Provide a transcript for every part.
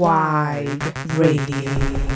Wide Radiation.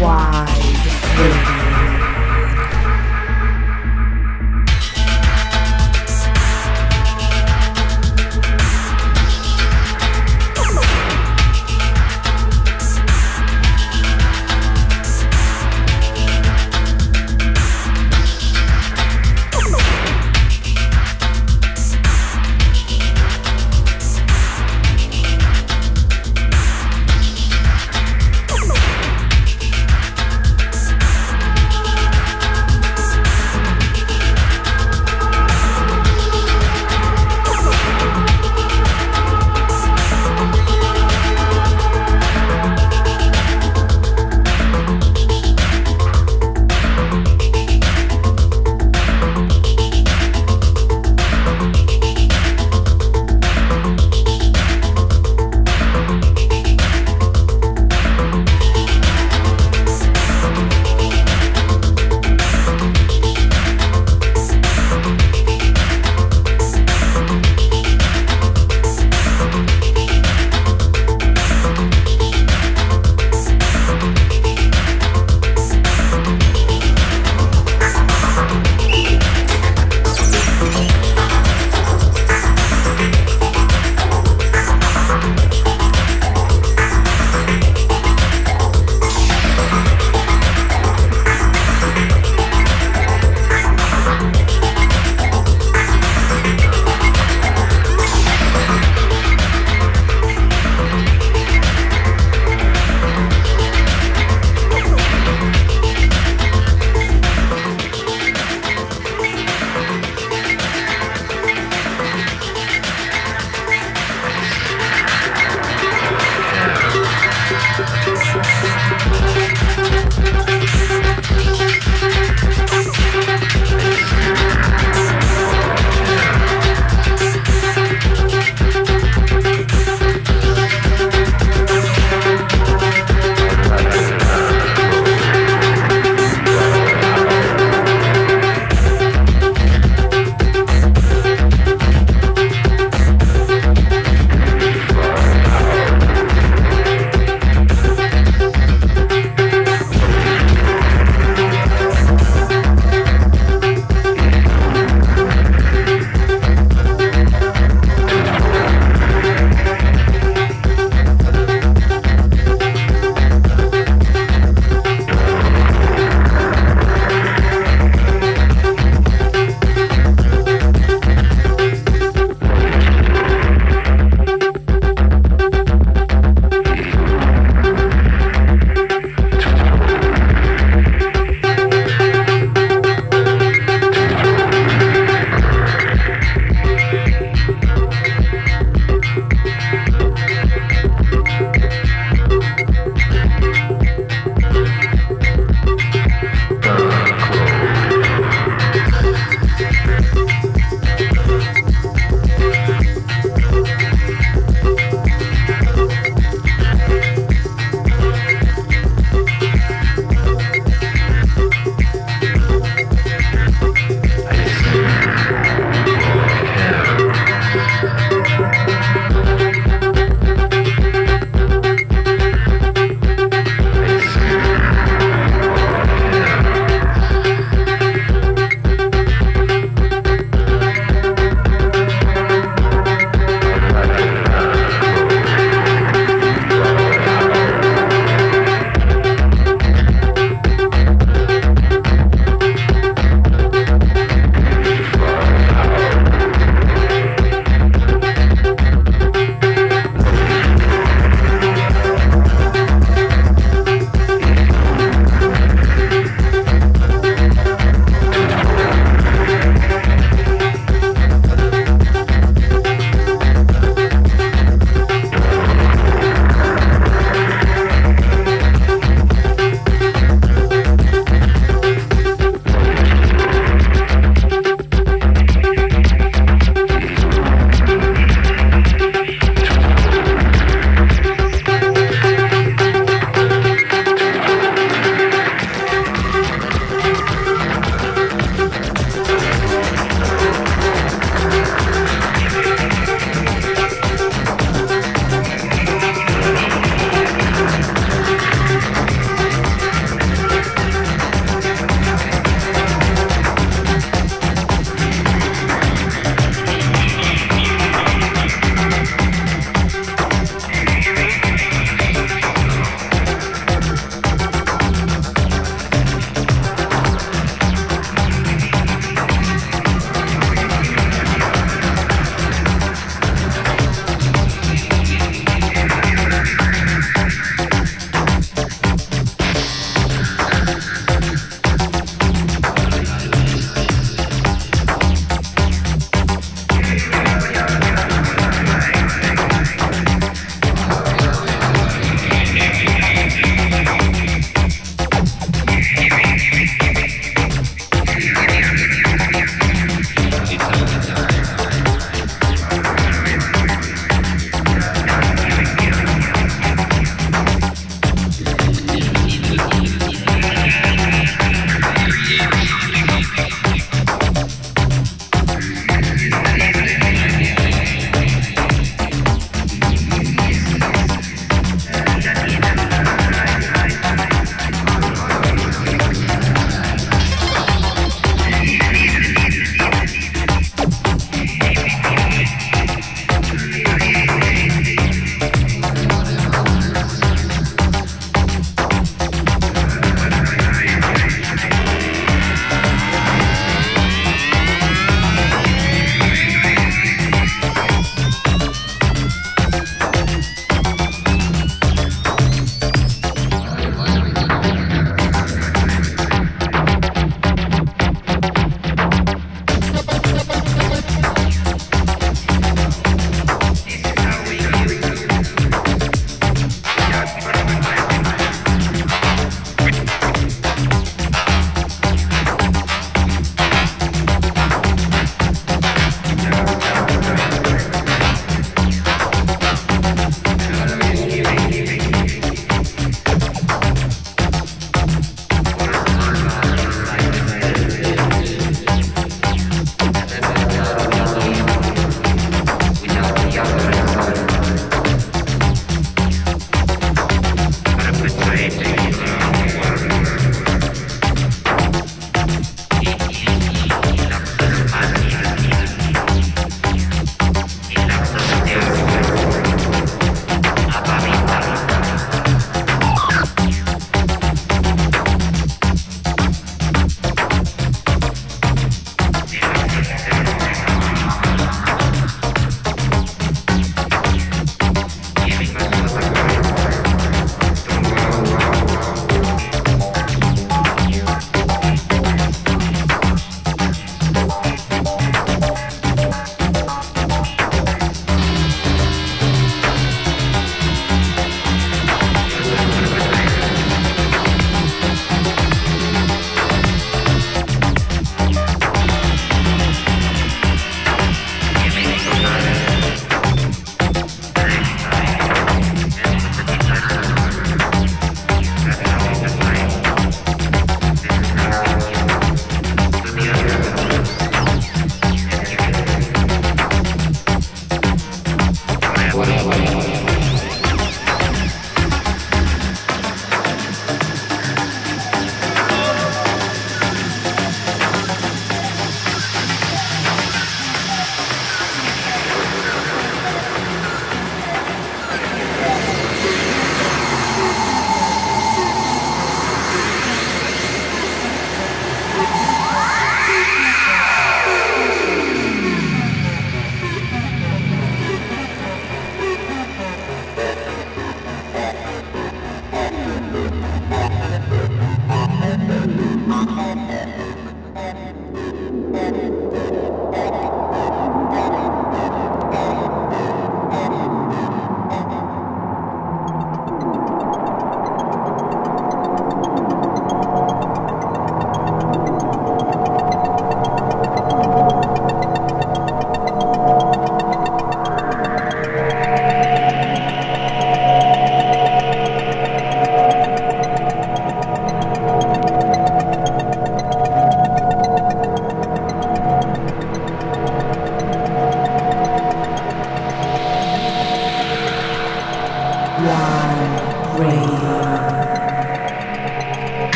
Wide Radiation.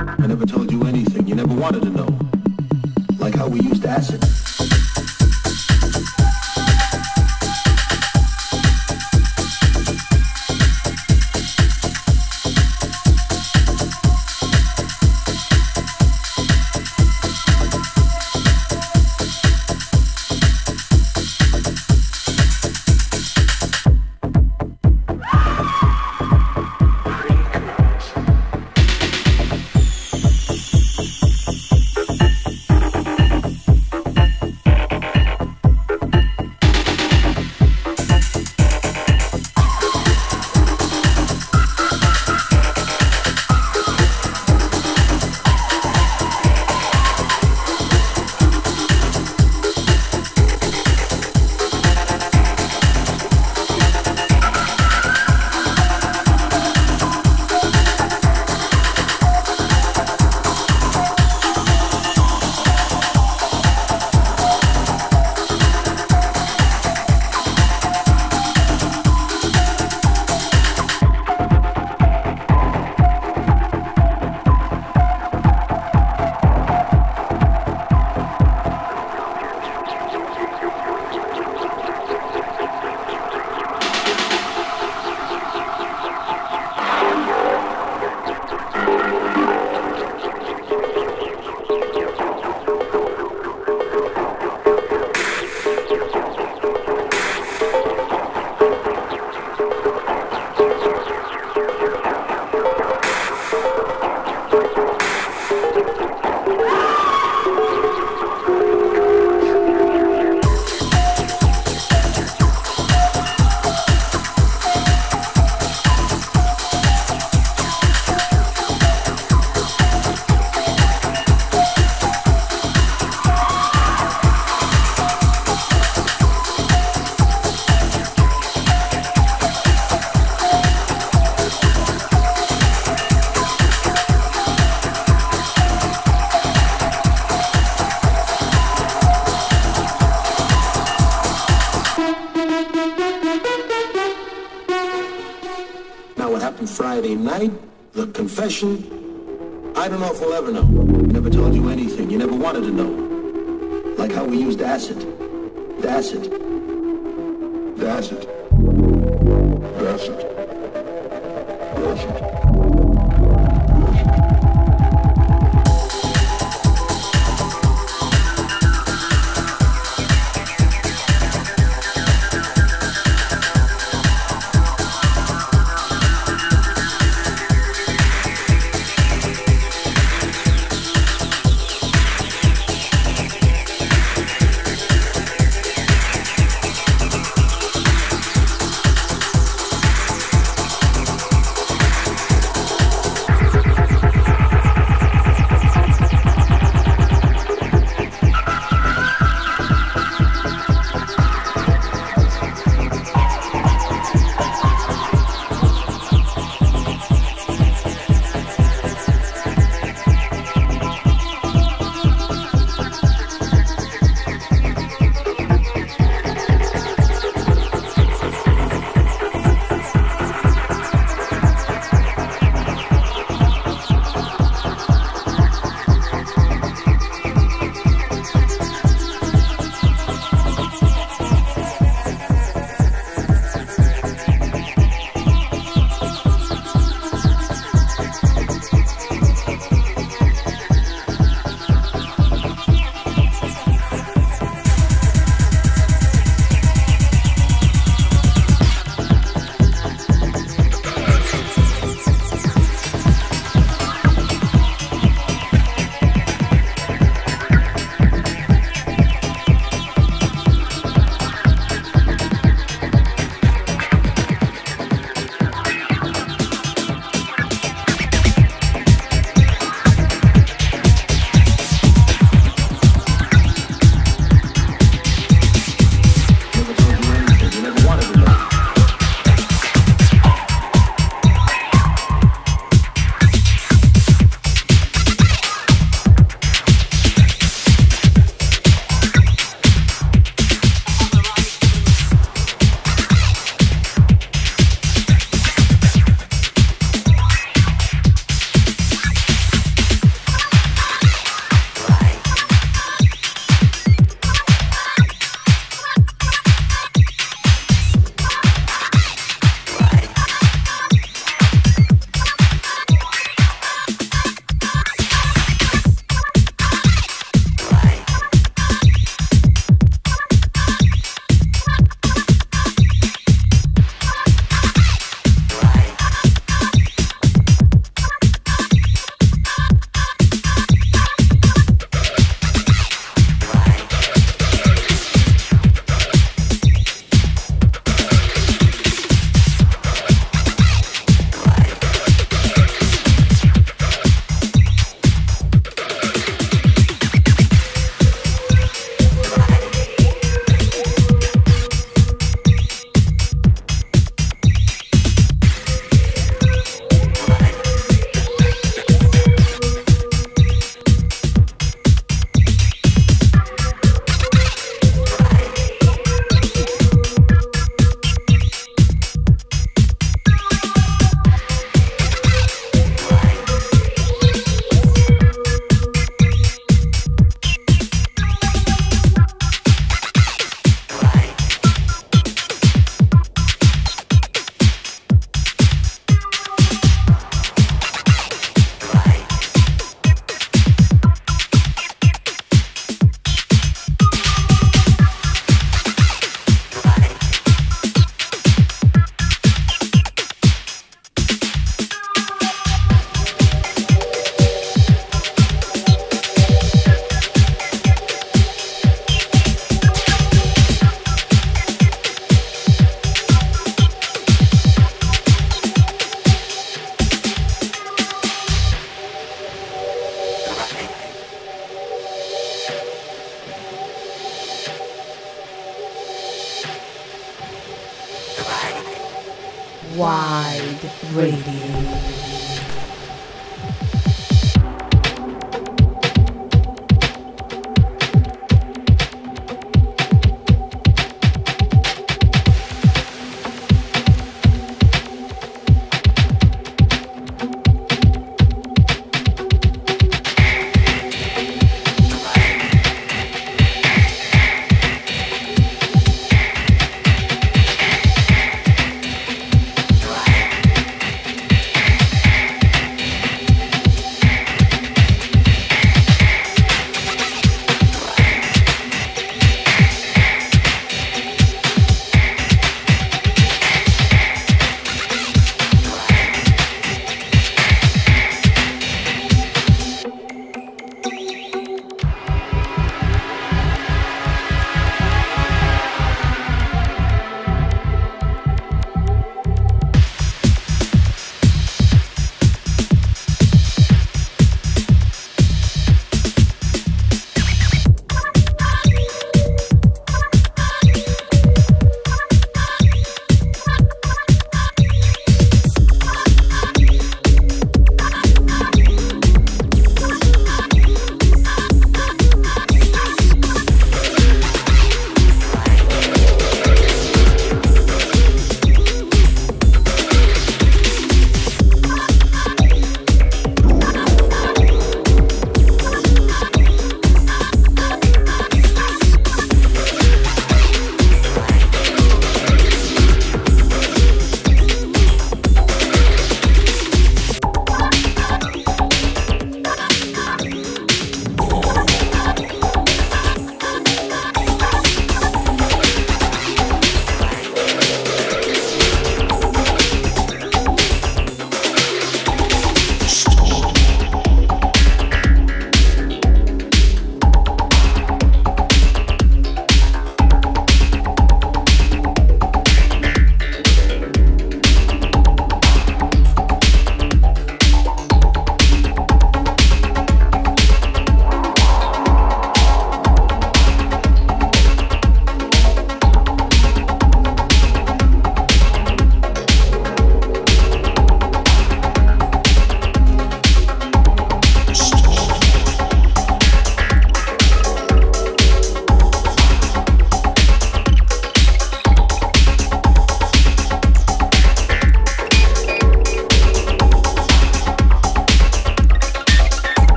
I never told you anything you never wanted to know. Like how we used acid. Friday night, the confession. I don't know if we'll ever know. I never told you anything you never wanted to know. Like how we used acid. The acid. The acid. The acid. The acid. Wide Radio.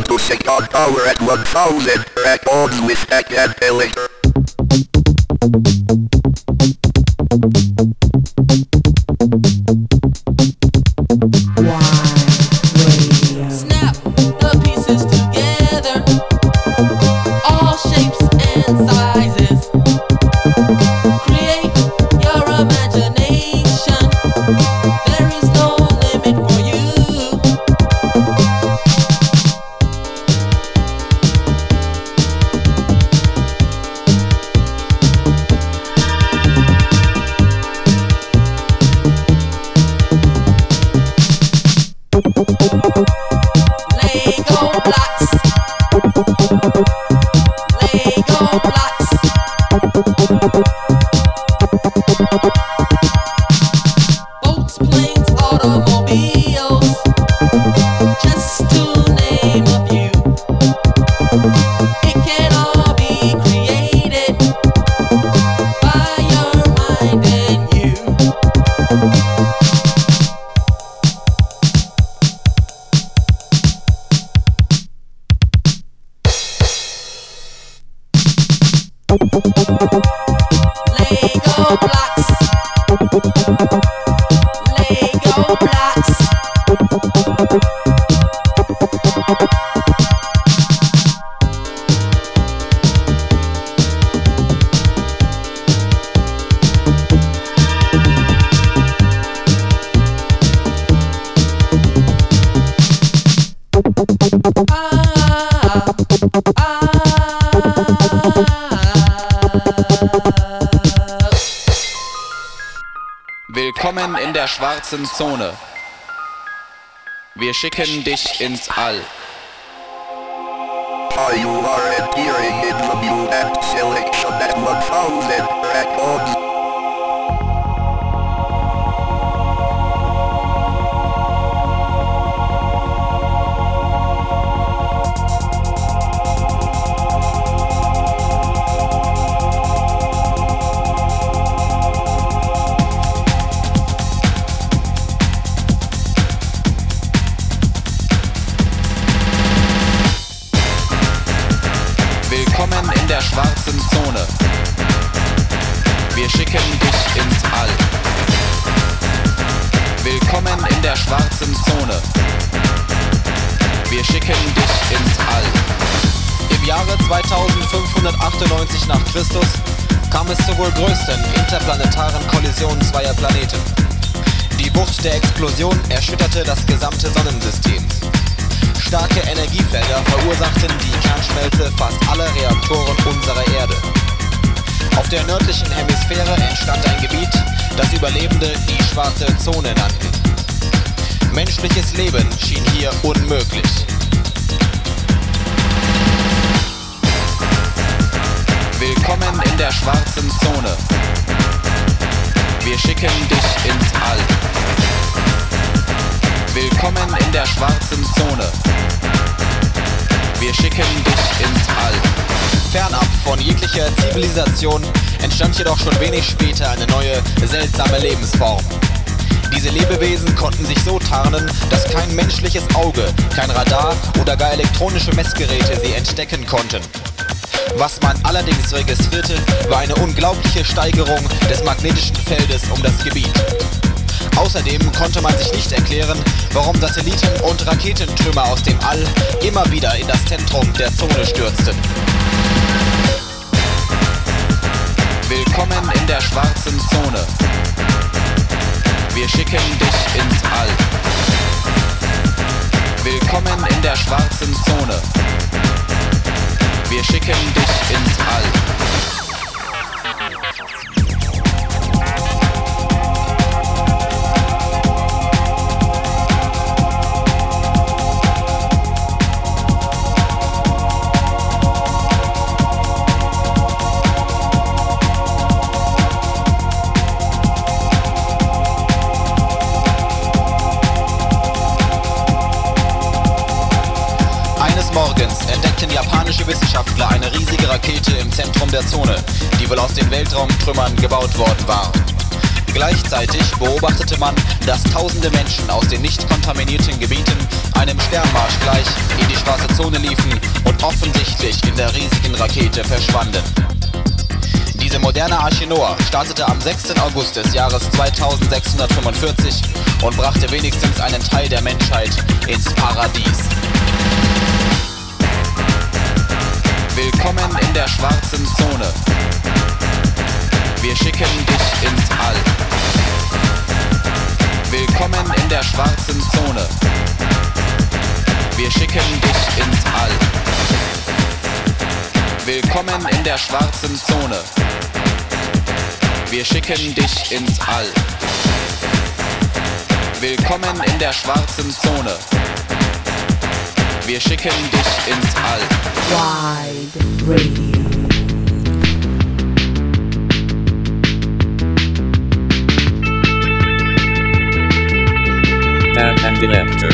Welcome to Second Tower at 1000 Records with Tech and Elevator. Willkommen in der schwarzen Zone. Wir schicken dich ins All. You are appearing in the Mutant Selection at 1000 Records. Wir schicken dich ins All. Willkommen in der schwarzen Zone. Wir schicken dich ins All. Im Jahre 2598 nach Christus kam es zur wohl größten interplanetaren Kollision zweier Planeten. Die Wucht der Explosion erschütterte das gesamte Sonnensystem. Starke Energiefelder verursachten die Kernschmelze fast aller Reaktoren unserer Erde. Auf der nördlichen Hemisphäre entstand ein Gebiet, das Überlebende die schwarze Zone nannten. Menschliches Leben schien hier unmöglich. Willkommen in der schwarzen Zone. Wir schicken dich ins All. Willkommen in der schwarzen Zone. Wir schicken dich ins All. Fernab von jeglicher Zivilisation entstand jedoch schon wenig später eine neue, seltsame Lebensform. Diese Lebewesen konnten sich so tarnen, dass kein menschliches Auge, kein Radar oder gar elektronische Messgeräte sie entdecken konnten. Was man allerdings registrierte, war eine unglaubliche Steigerung des magnetischen Feldes um das Gebiet. Außerdem konnte man sich nicht erklären, warum Satelliten und Raketentrümmer aus dem All immer wieder in das Zentrum der Zone stürzten. Willkommen in der schwarzen Zone. Wir schicken dich ins All. Willkommen in der schwarzen Zone. Wir schicken dich ins All. Entdeckten japanische Wissenschaftler eine riesige Rakete im Zentrum der Zone, die wohl aus den Weltraumtrümmern gebaut worden war. Gleichzeitig beobachtete man, dass tausende Menschen aus den nicht kontaminierten Gebieten einem Sternmarsch gleich in die schwarze Zone liefen und offensichtlich in der riesigen Rakete verschwanden. Diese moderne Arche Noah startete am 6. August des Jahres 2645 und brachte wenigstens einen Teil der Menschheit ins Paradies. Willkommen in der schwarzen Zone. Wir schicken dich ins All. Willkommen in der schwarzen Zone. Wir schicken dich ins All. Willkommen in der schwarzen Zone. Wir schicken dich ins All. Willkommen in der schwarzen Zone. Wir schicken dich ins All. Wide Radio. And director.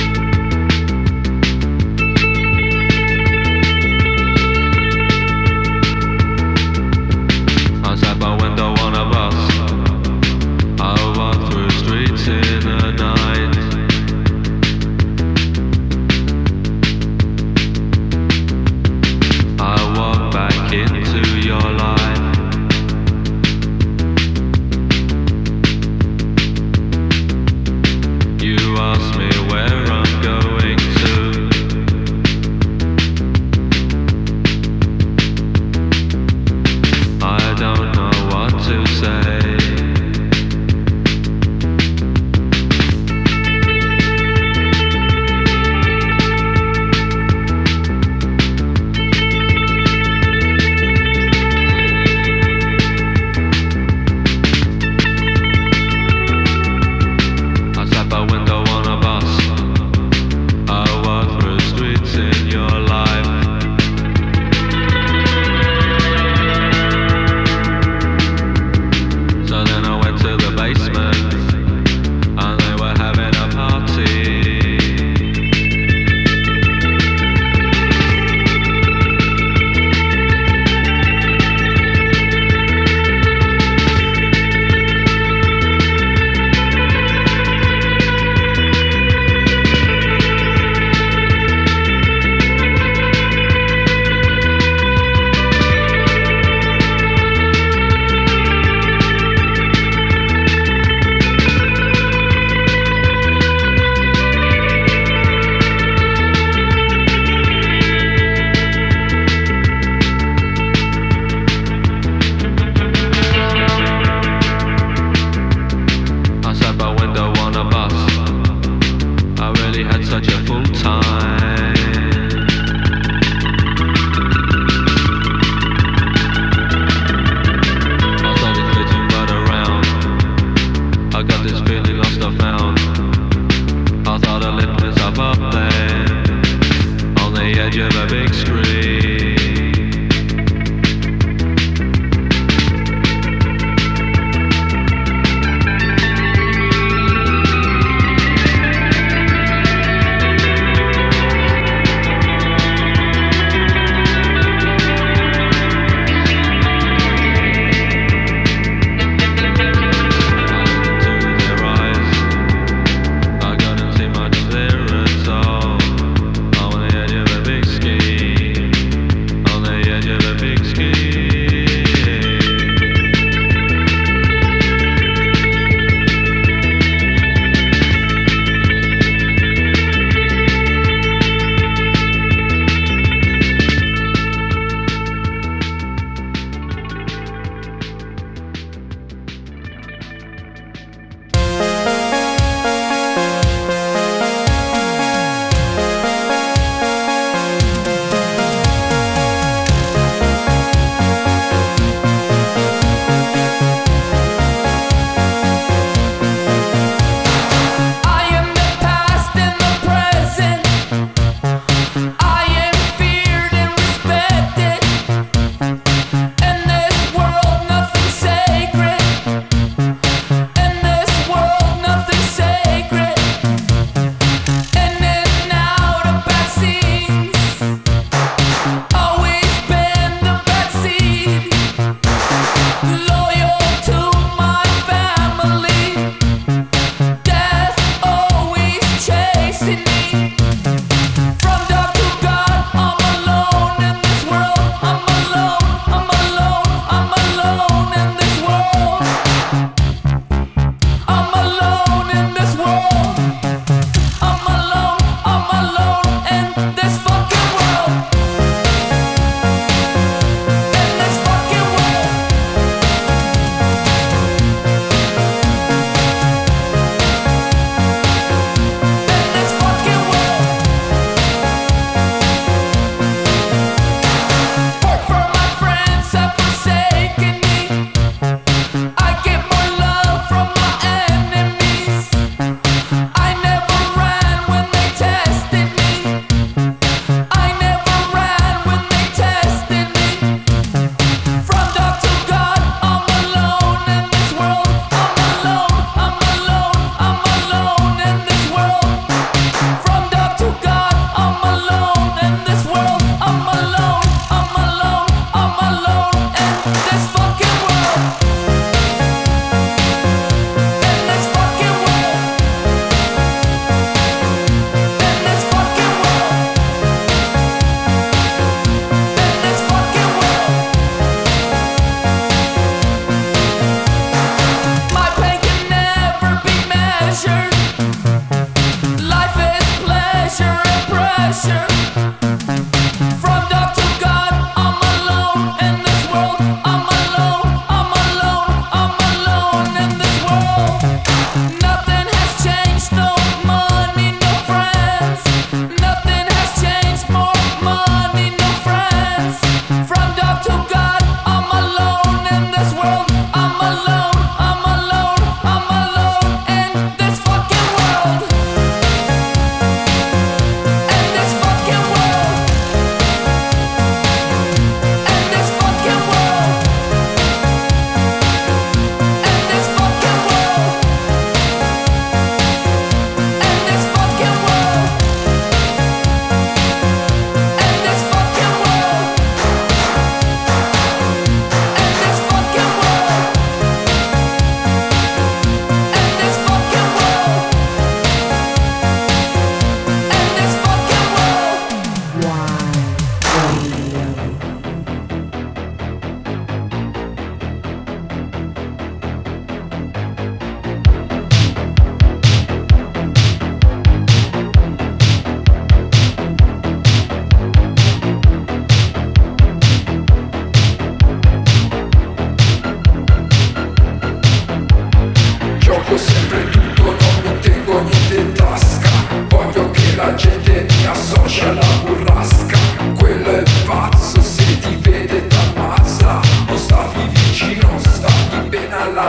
You asked me where I'm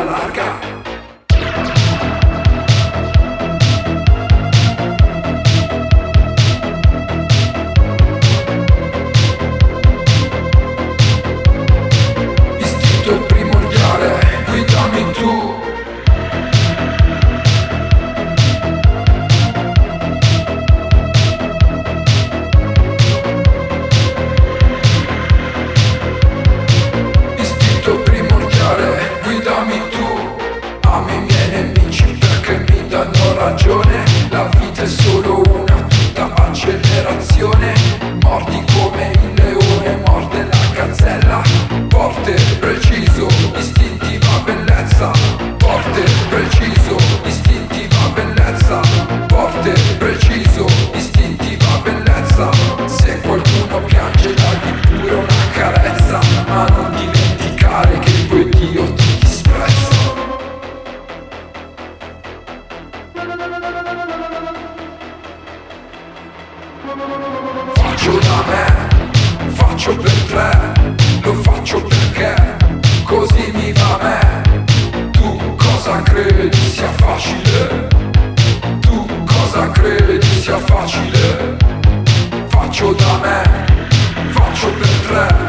larga. La vita è solo una tutta accelerazione. Morti come il leone, morde la gazzella. Forte, preciso, istintiva bellezza. Forte, preciso, istintiva bellezza. Forte, preciso, istintiva bellezza. Se qualcuno piange dagli pure una carezza, ma non dimenticare che poi Dio ti disprezza. Faccio da me, faccio per te, lo faccio perché così mi va a me. Tu cosa credi sia facile? Tu cosa credi sia facile? Faccio da me, faccio per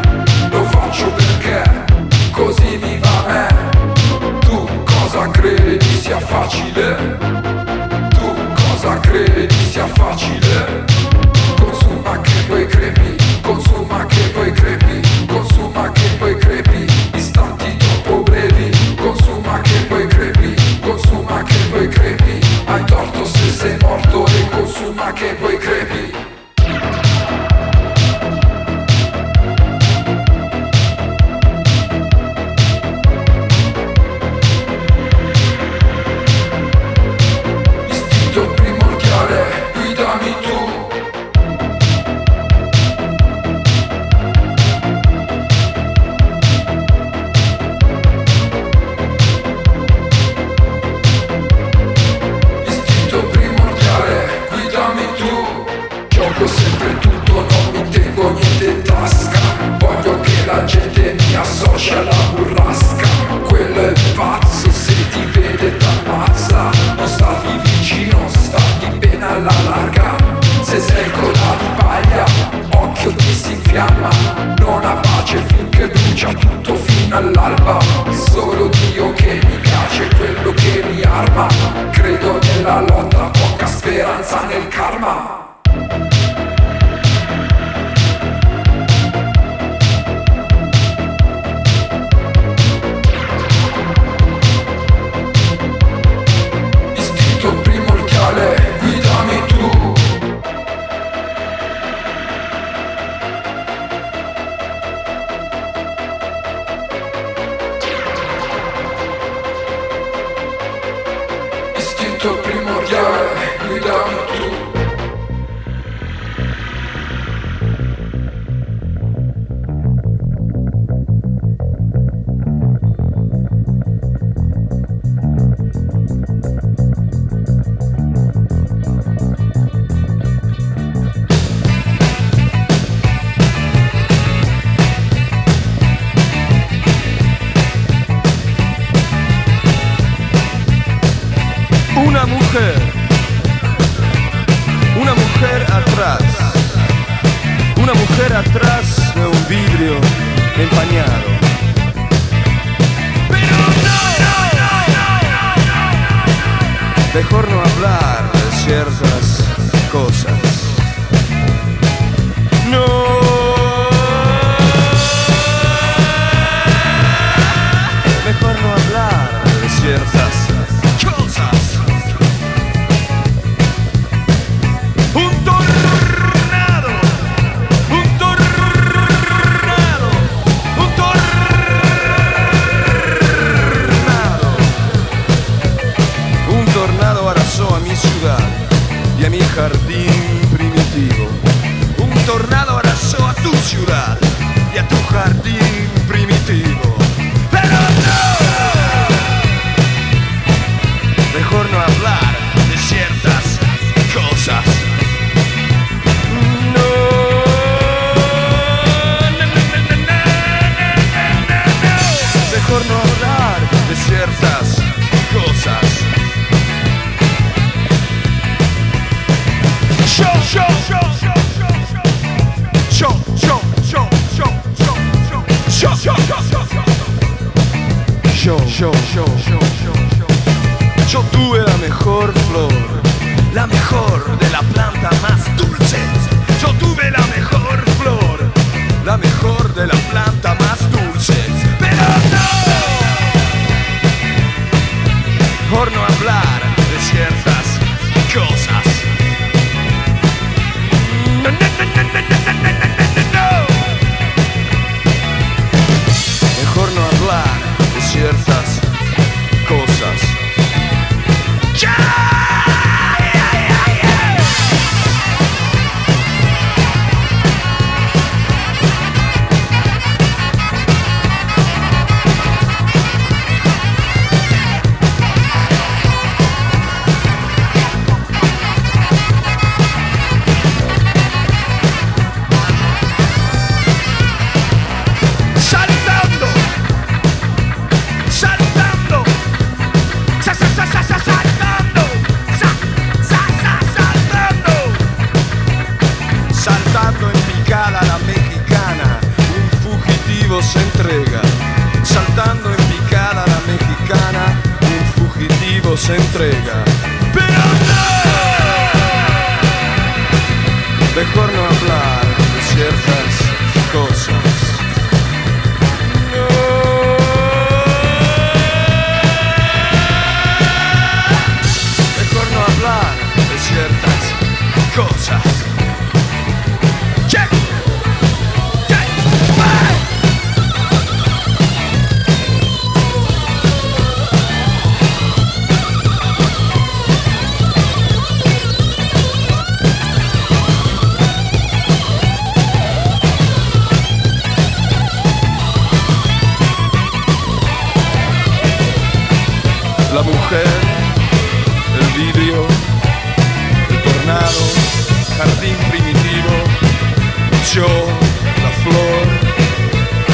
te, lo faccio perché così mi va a me. Tu cosa credi sia facile? Cosa credi sia facile? Consuma che poi crepi, consuma che poi crepi, consuma che poi crepi, istanti troppo brevi. Consuma che poi crepi, consuma che poi crepi, hai torto se sei morto e consuma che poi crepi. Sempre tutto, non mi tengo niente in tasca. Voglio che la gente mi associ alla burrasca. Quello è pazzo, se ti vede t'ammazza. Non stavi vicino, stavi bene alla larga. Se sei coda di paglia, occhio ti si infiamma. Non ha pace finché brucia tutto fino all'alba. Solo Dio che mi piace, quello che mi arma. Credo nella lotta, poca speranza nel karma. Istinto primordiale, guidami tu. Una mujer atrás, una mujer atrás de un vidrio empañado. Pero no, mejor no hablar de ciertas cosas. No. Y a mi jardín primitivo. Un tornado arrasó a tu ciudad y a tu jardín primitivo. Pero no, mejor no hablar de ciertas cosas. No, mejor no hablar de ciertas Yo tuve la mejor flor, la mejor de la planta más dulce. Yo tuve la mejor flor, la mejor de la planta más dulce. Pero no, por no hablar de ciertas cosas. No, no, no, no, no, no, no, no. Mejor no hablar de ciertas cosas. ¡Ya! Se entrega, pero no, mejor no hablar de ciertas cosas.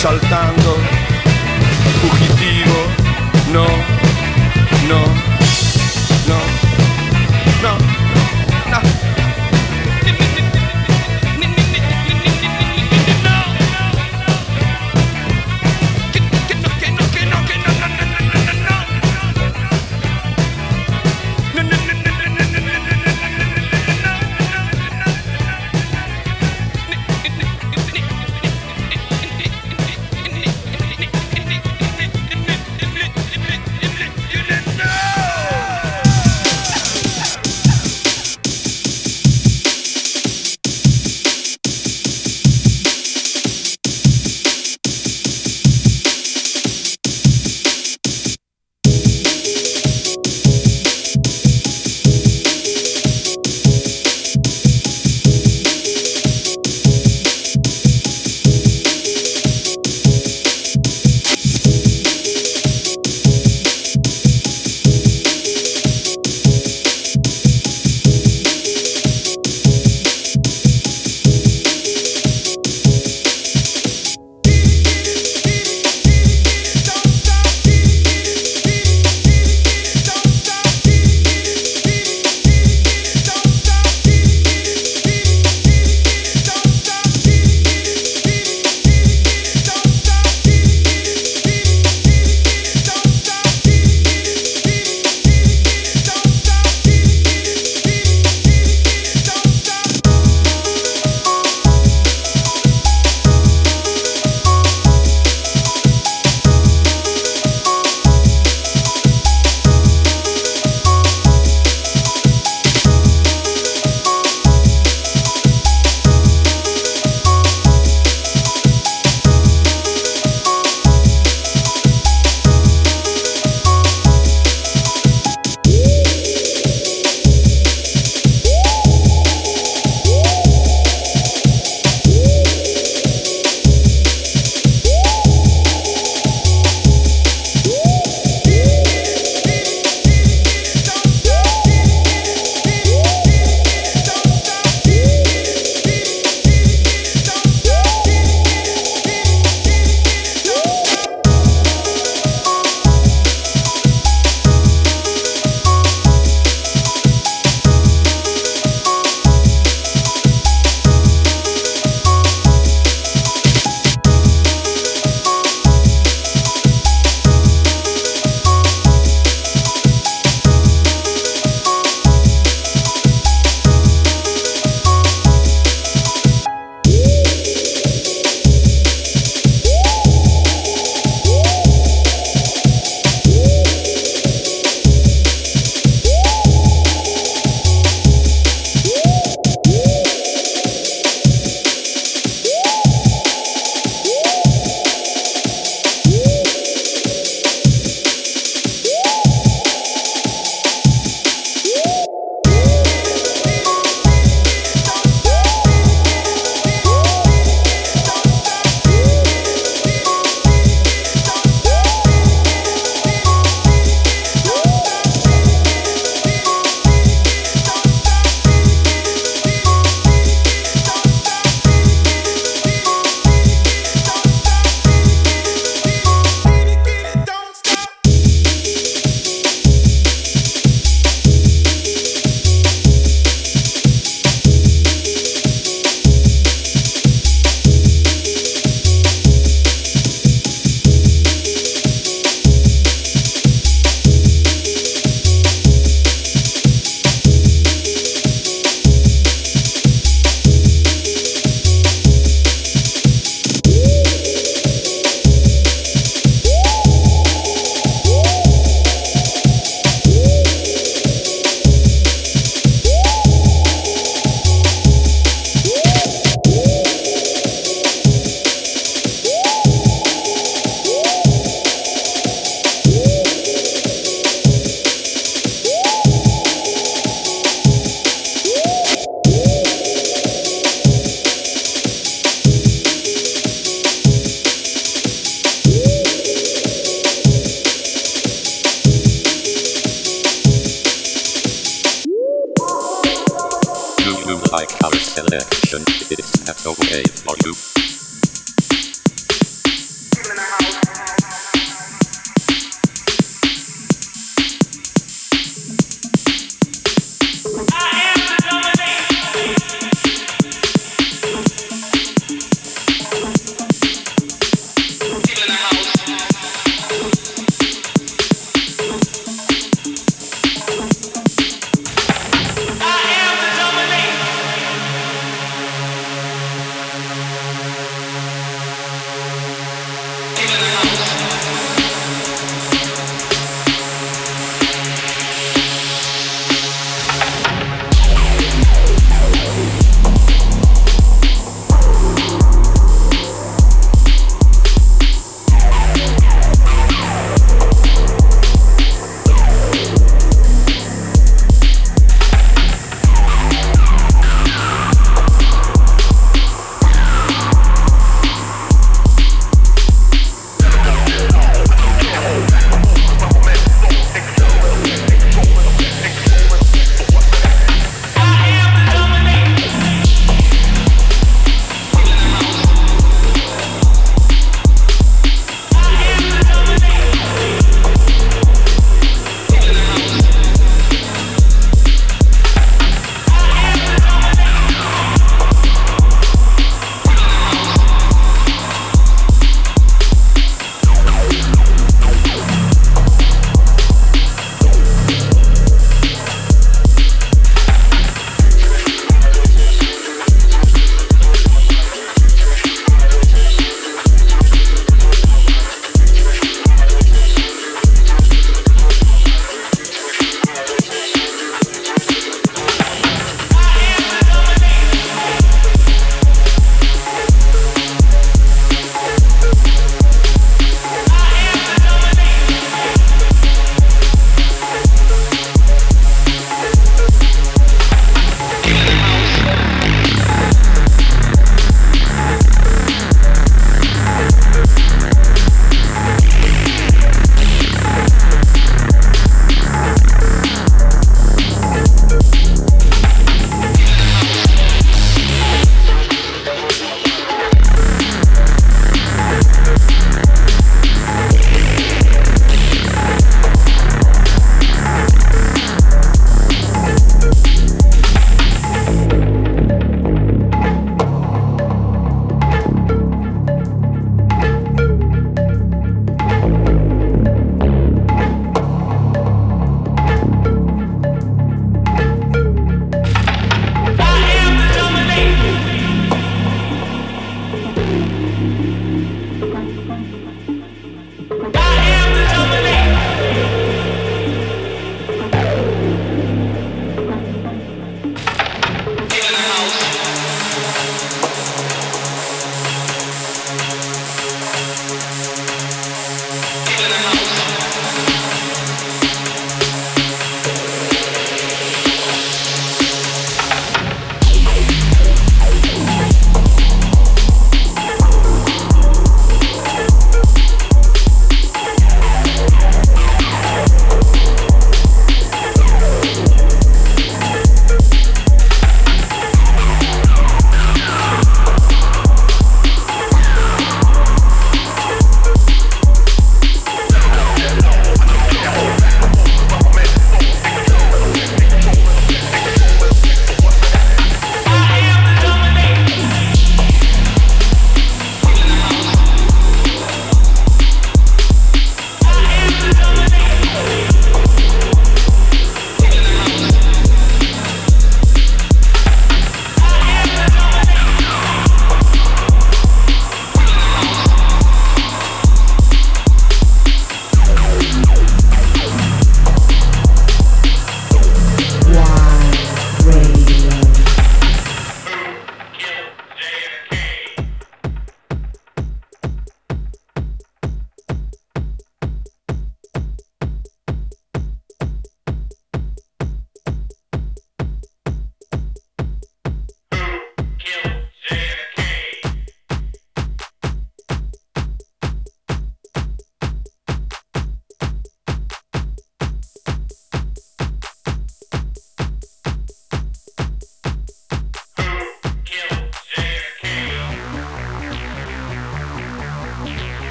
Saltando, fugitivo, no, no, no, no, no. like our selection, it's not okay for you.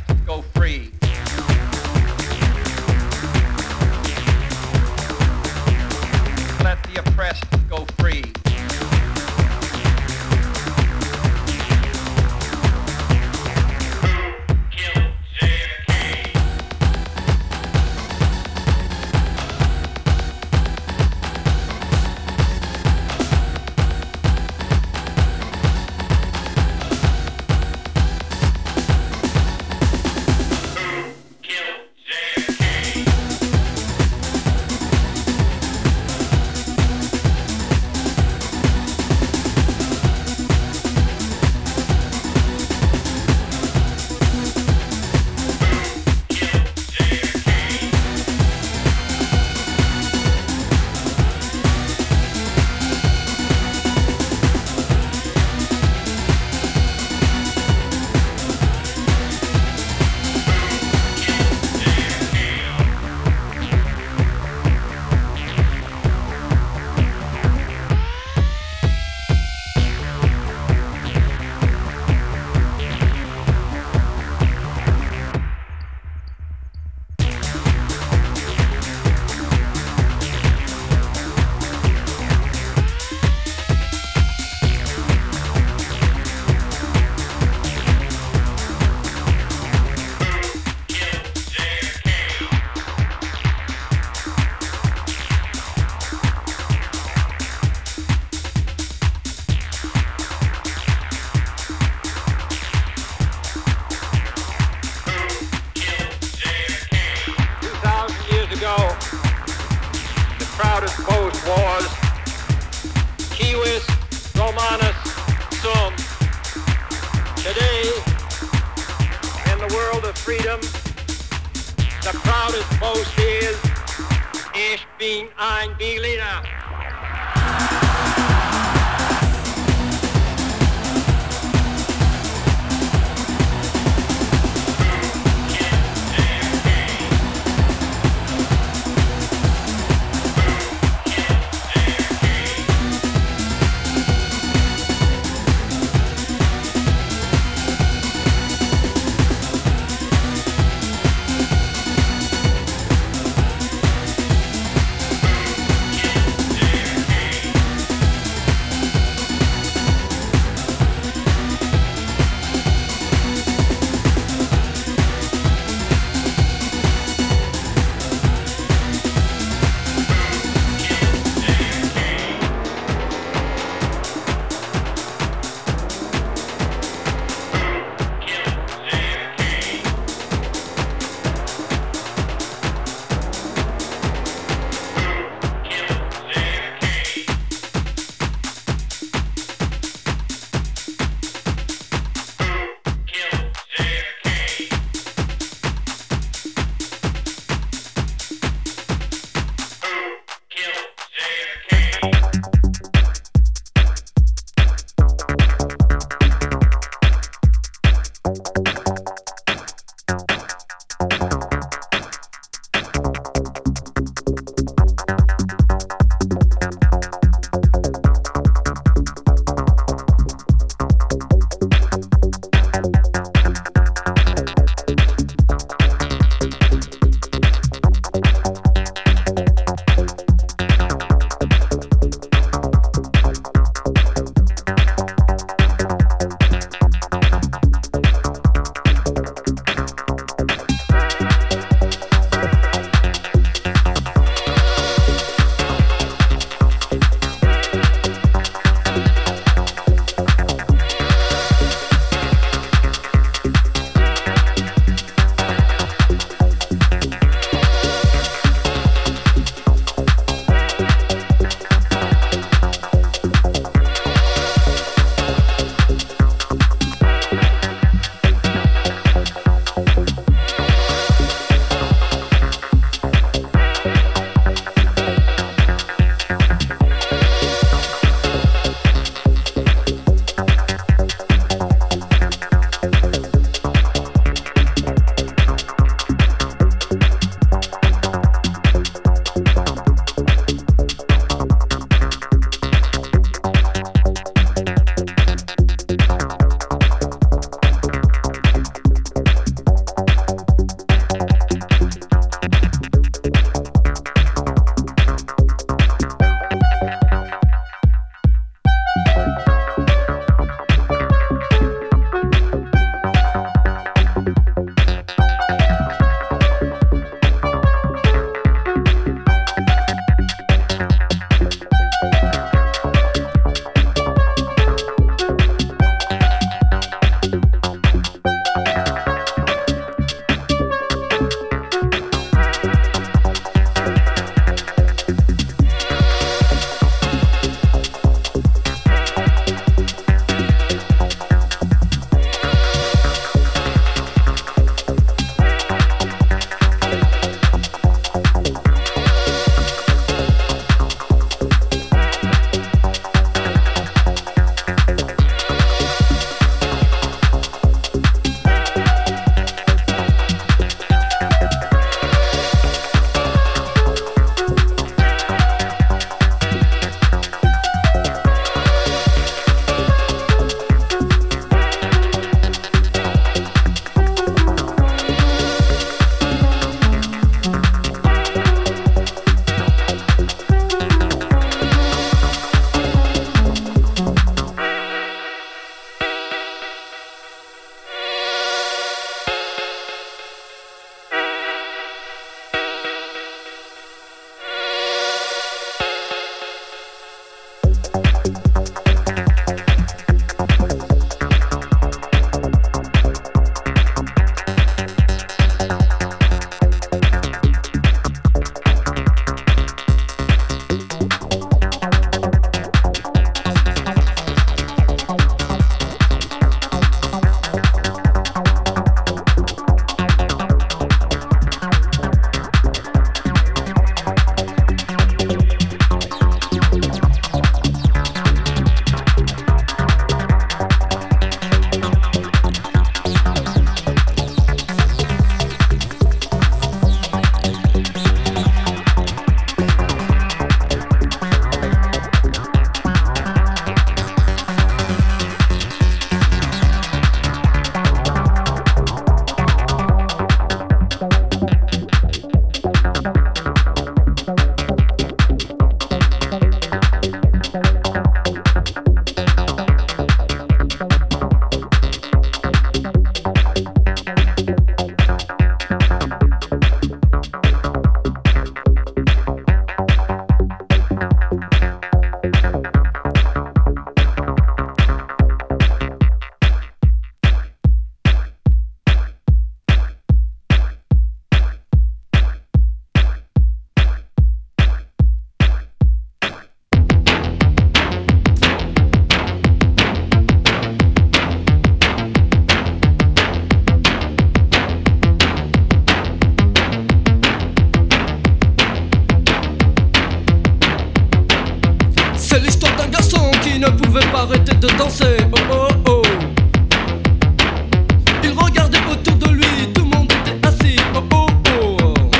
flash, go free. Let the oppressed go free. danser, oh oh oh. Il regardait autour de lui, tout le monde était assis, oh oh oh.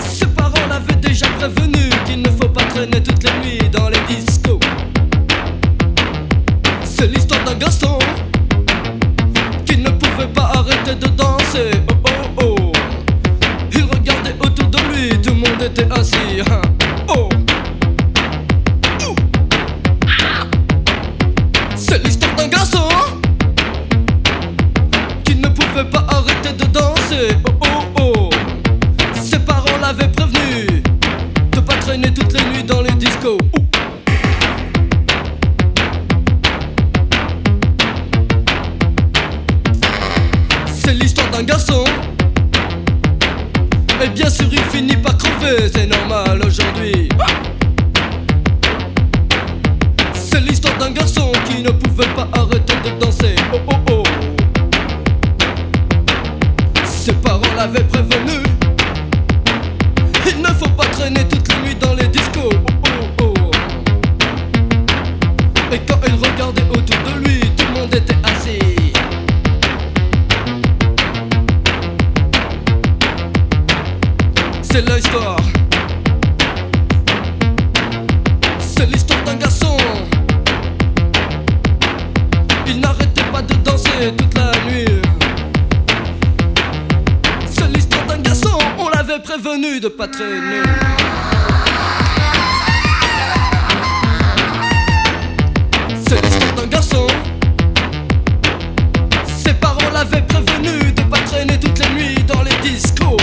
Ses parents l'avaient déjà prévenu qu'il ne faut pas traîner toute la nuit dans les discos. C'est l'histoire d'un garçon qui ne pouvait pas arrêter de danser, oh oh oh. Il regardait autour de lui, tout le monde était assis, hein, oh. C'est l'histoire d'un garçon qui ne pouvait pas arrêter de danser, oh oh oh. Ses parents l'avaient prévenu de pas traîner toutes les nuits dans les discos, oh. C'est l'histoire d'un garçon et bien sûr il finit par crever, c'est normal aujourd'hui. C'est l'histoire d'un garçon qui ne pouvait pas arrêter de danser, oh oh oh. Ses parents l'avaient prévenu, il ne faut pas traîner toute la nuit dans les discos, oh oh oh. Et quand il regardait autour de lui, tout le monde était assis. C'est l'histoire, c'est l'histoire d'un garçon. Il n'arrêtait pas de danser toute la nuit. C'est l'histoire d'un garçon, on l'avait prévenu de pas traîner. C'est l'histoire d'un garçon, ses parents l'avaient prévenu de pas traîner toute la nuit dans les discos.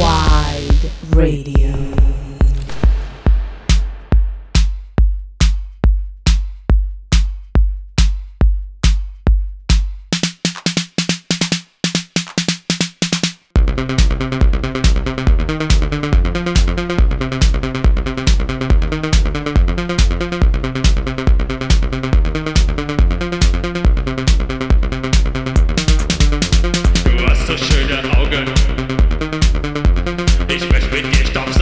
Wide Radio. Du hast so schöne Augen. Ich möchte mit dir tanzen.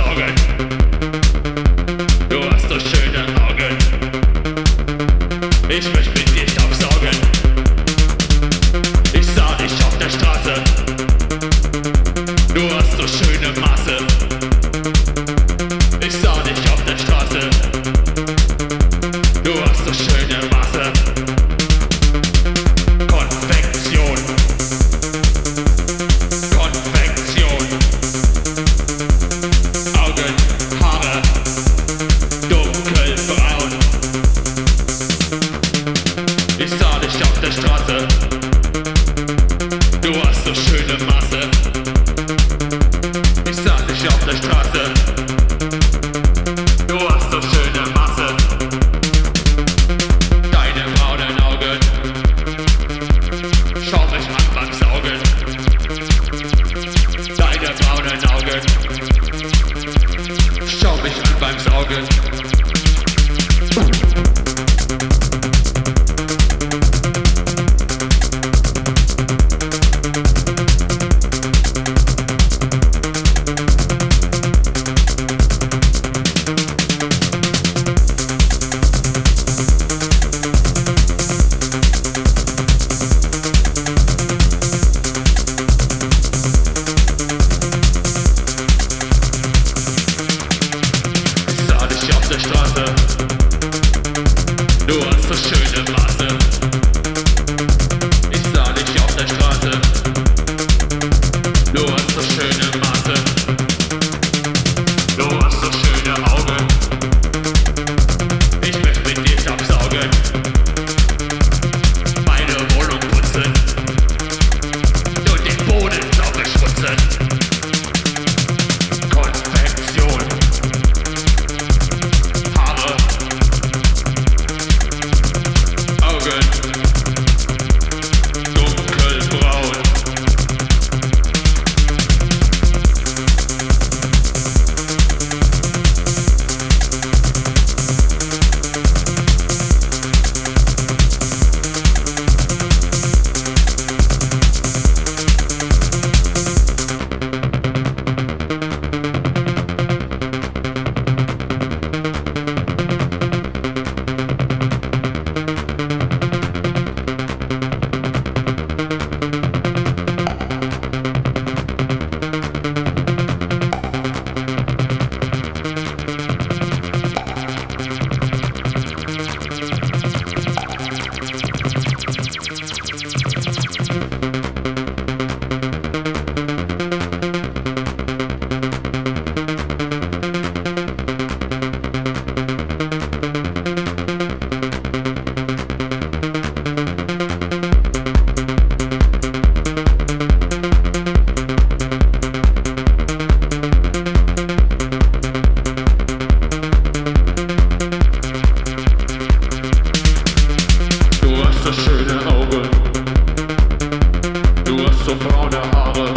so braune Haare,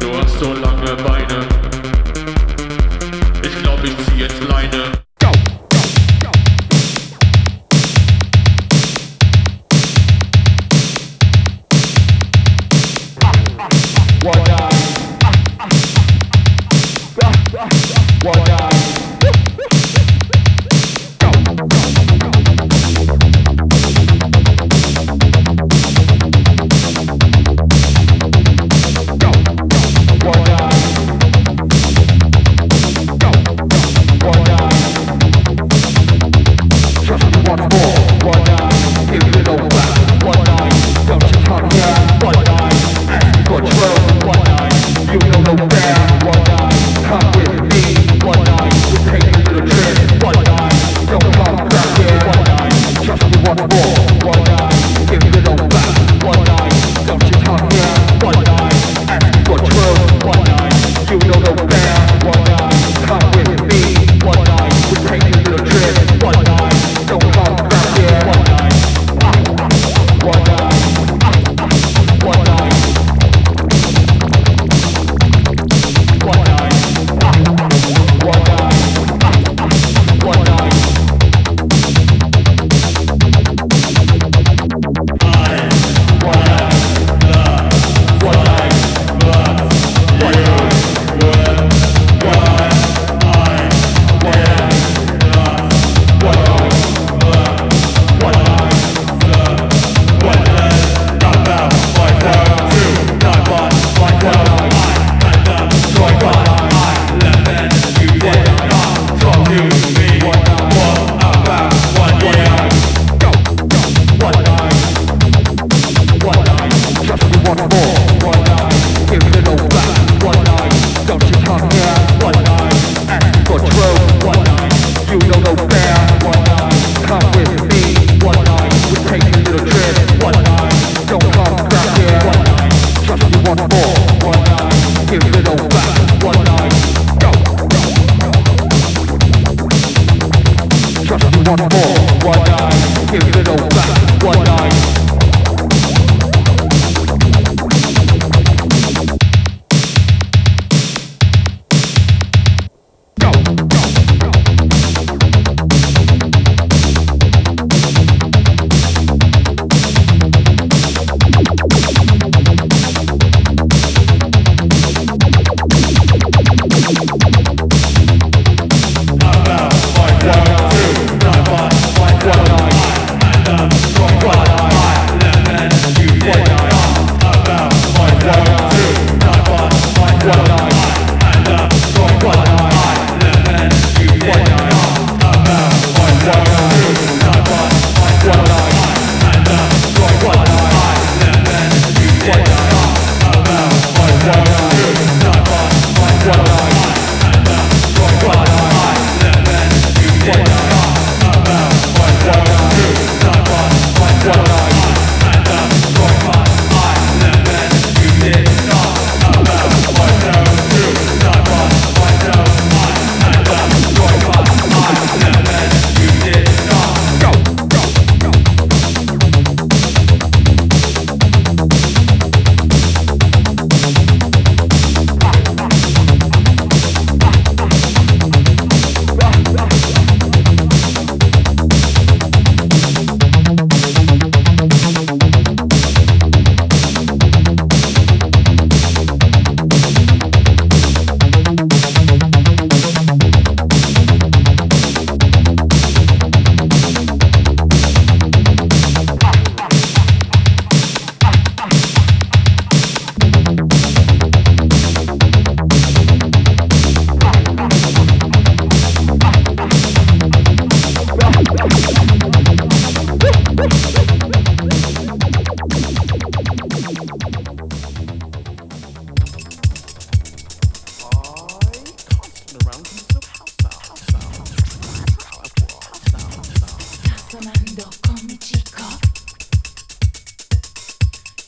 du hast so lange Beine, ich glaub ich zieh jetzt Leine.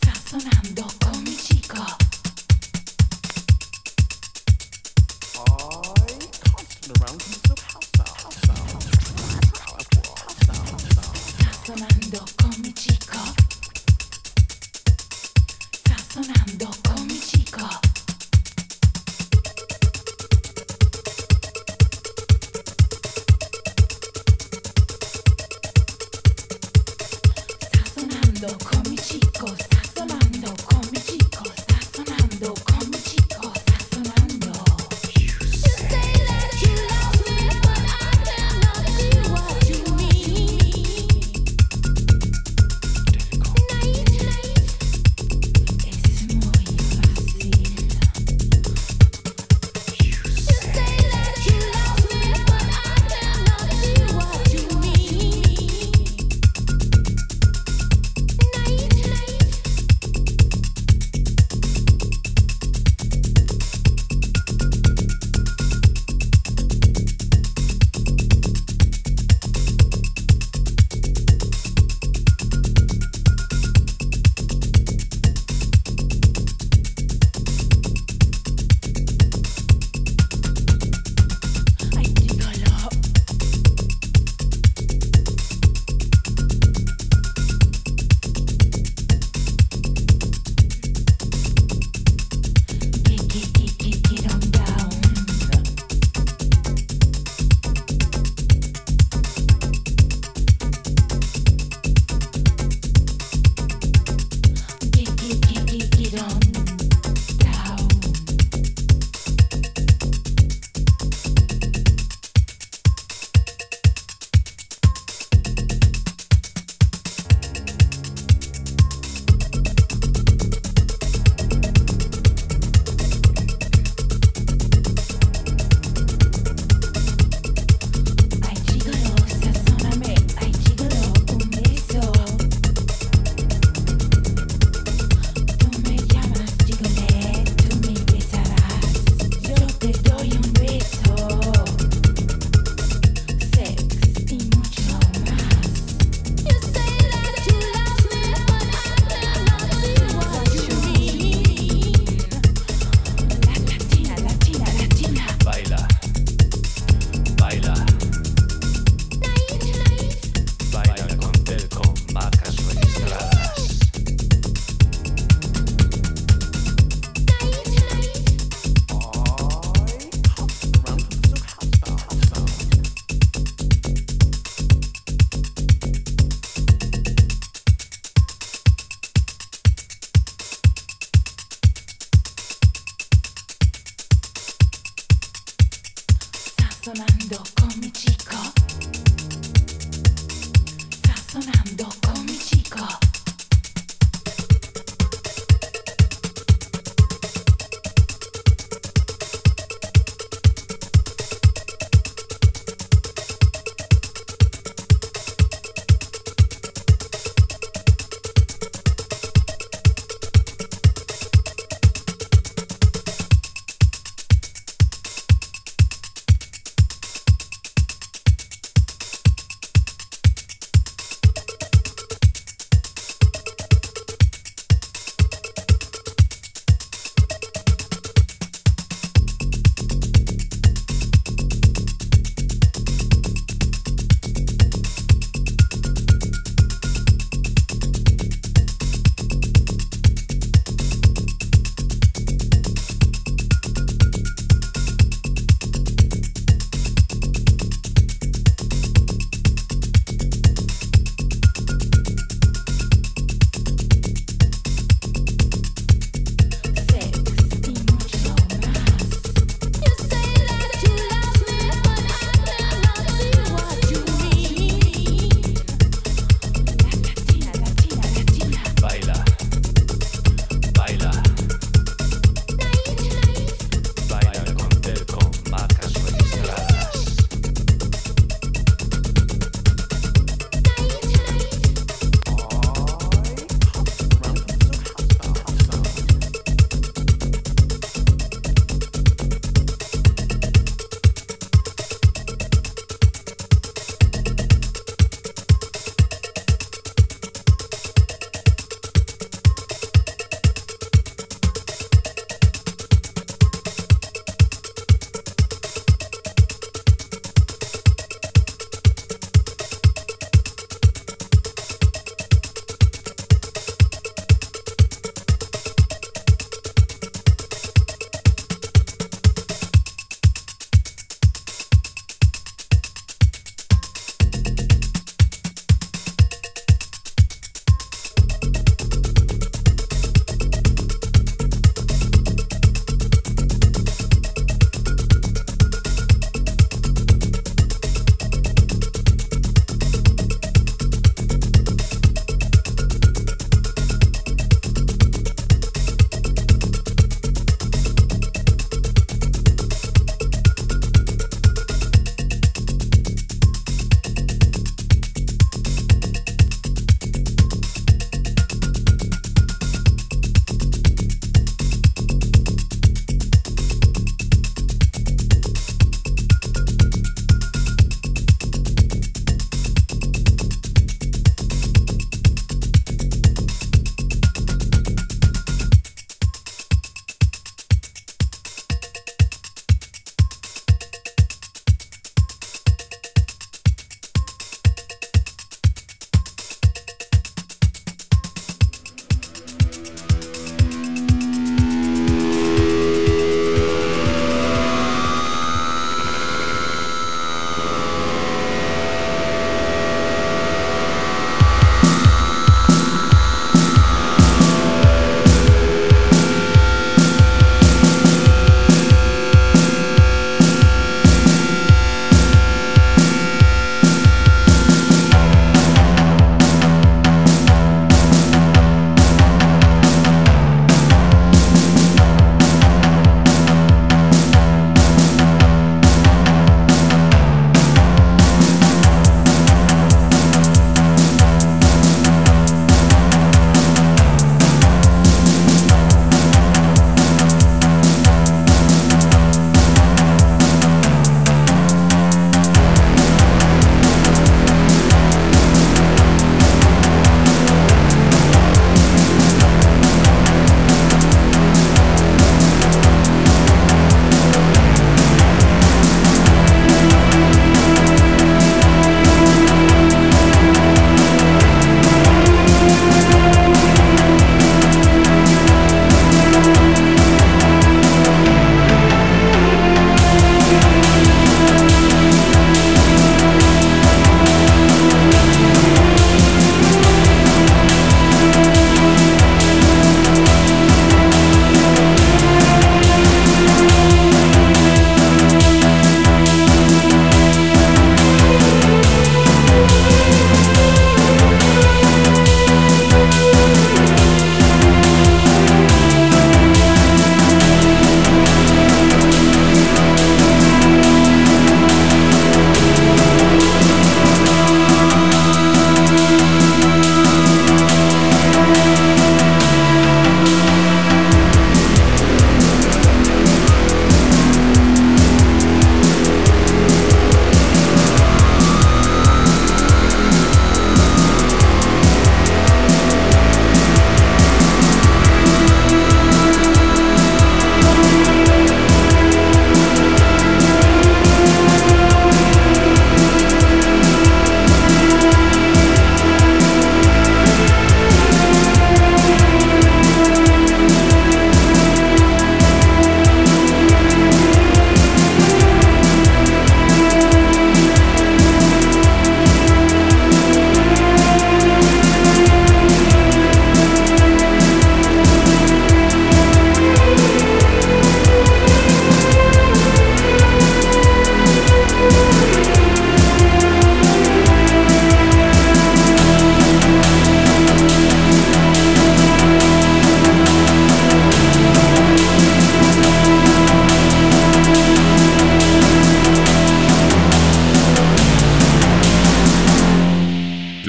Sta sonando con mi chico.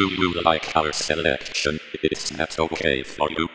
Do you like our selection? Is that okay for you?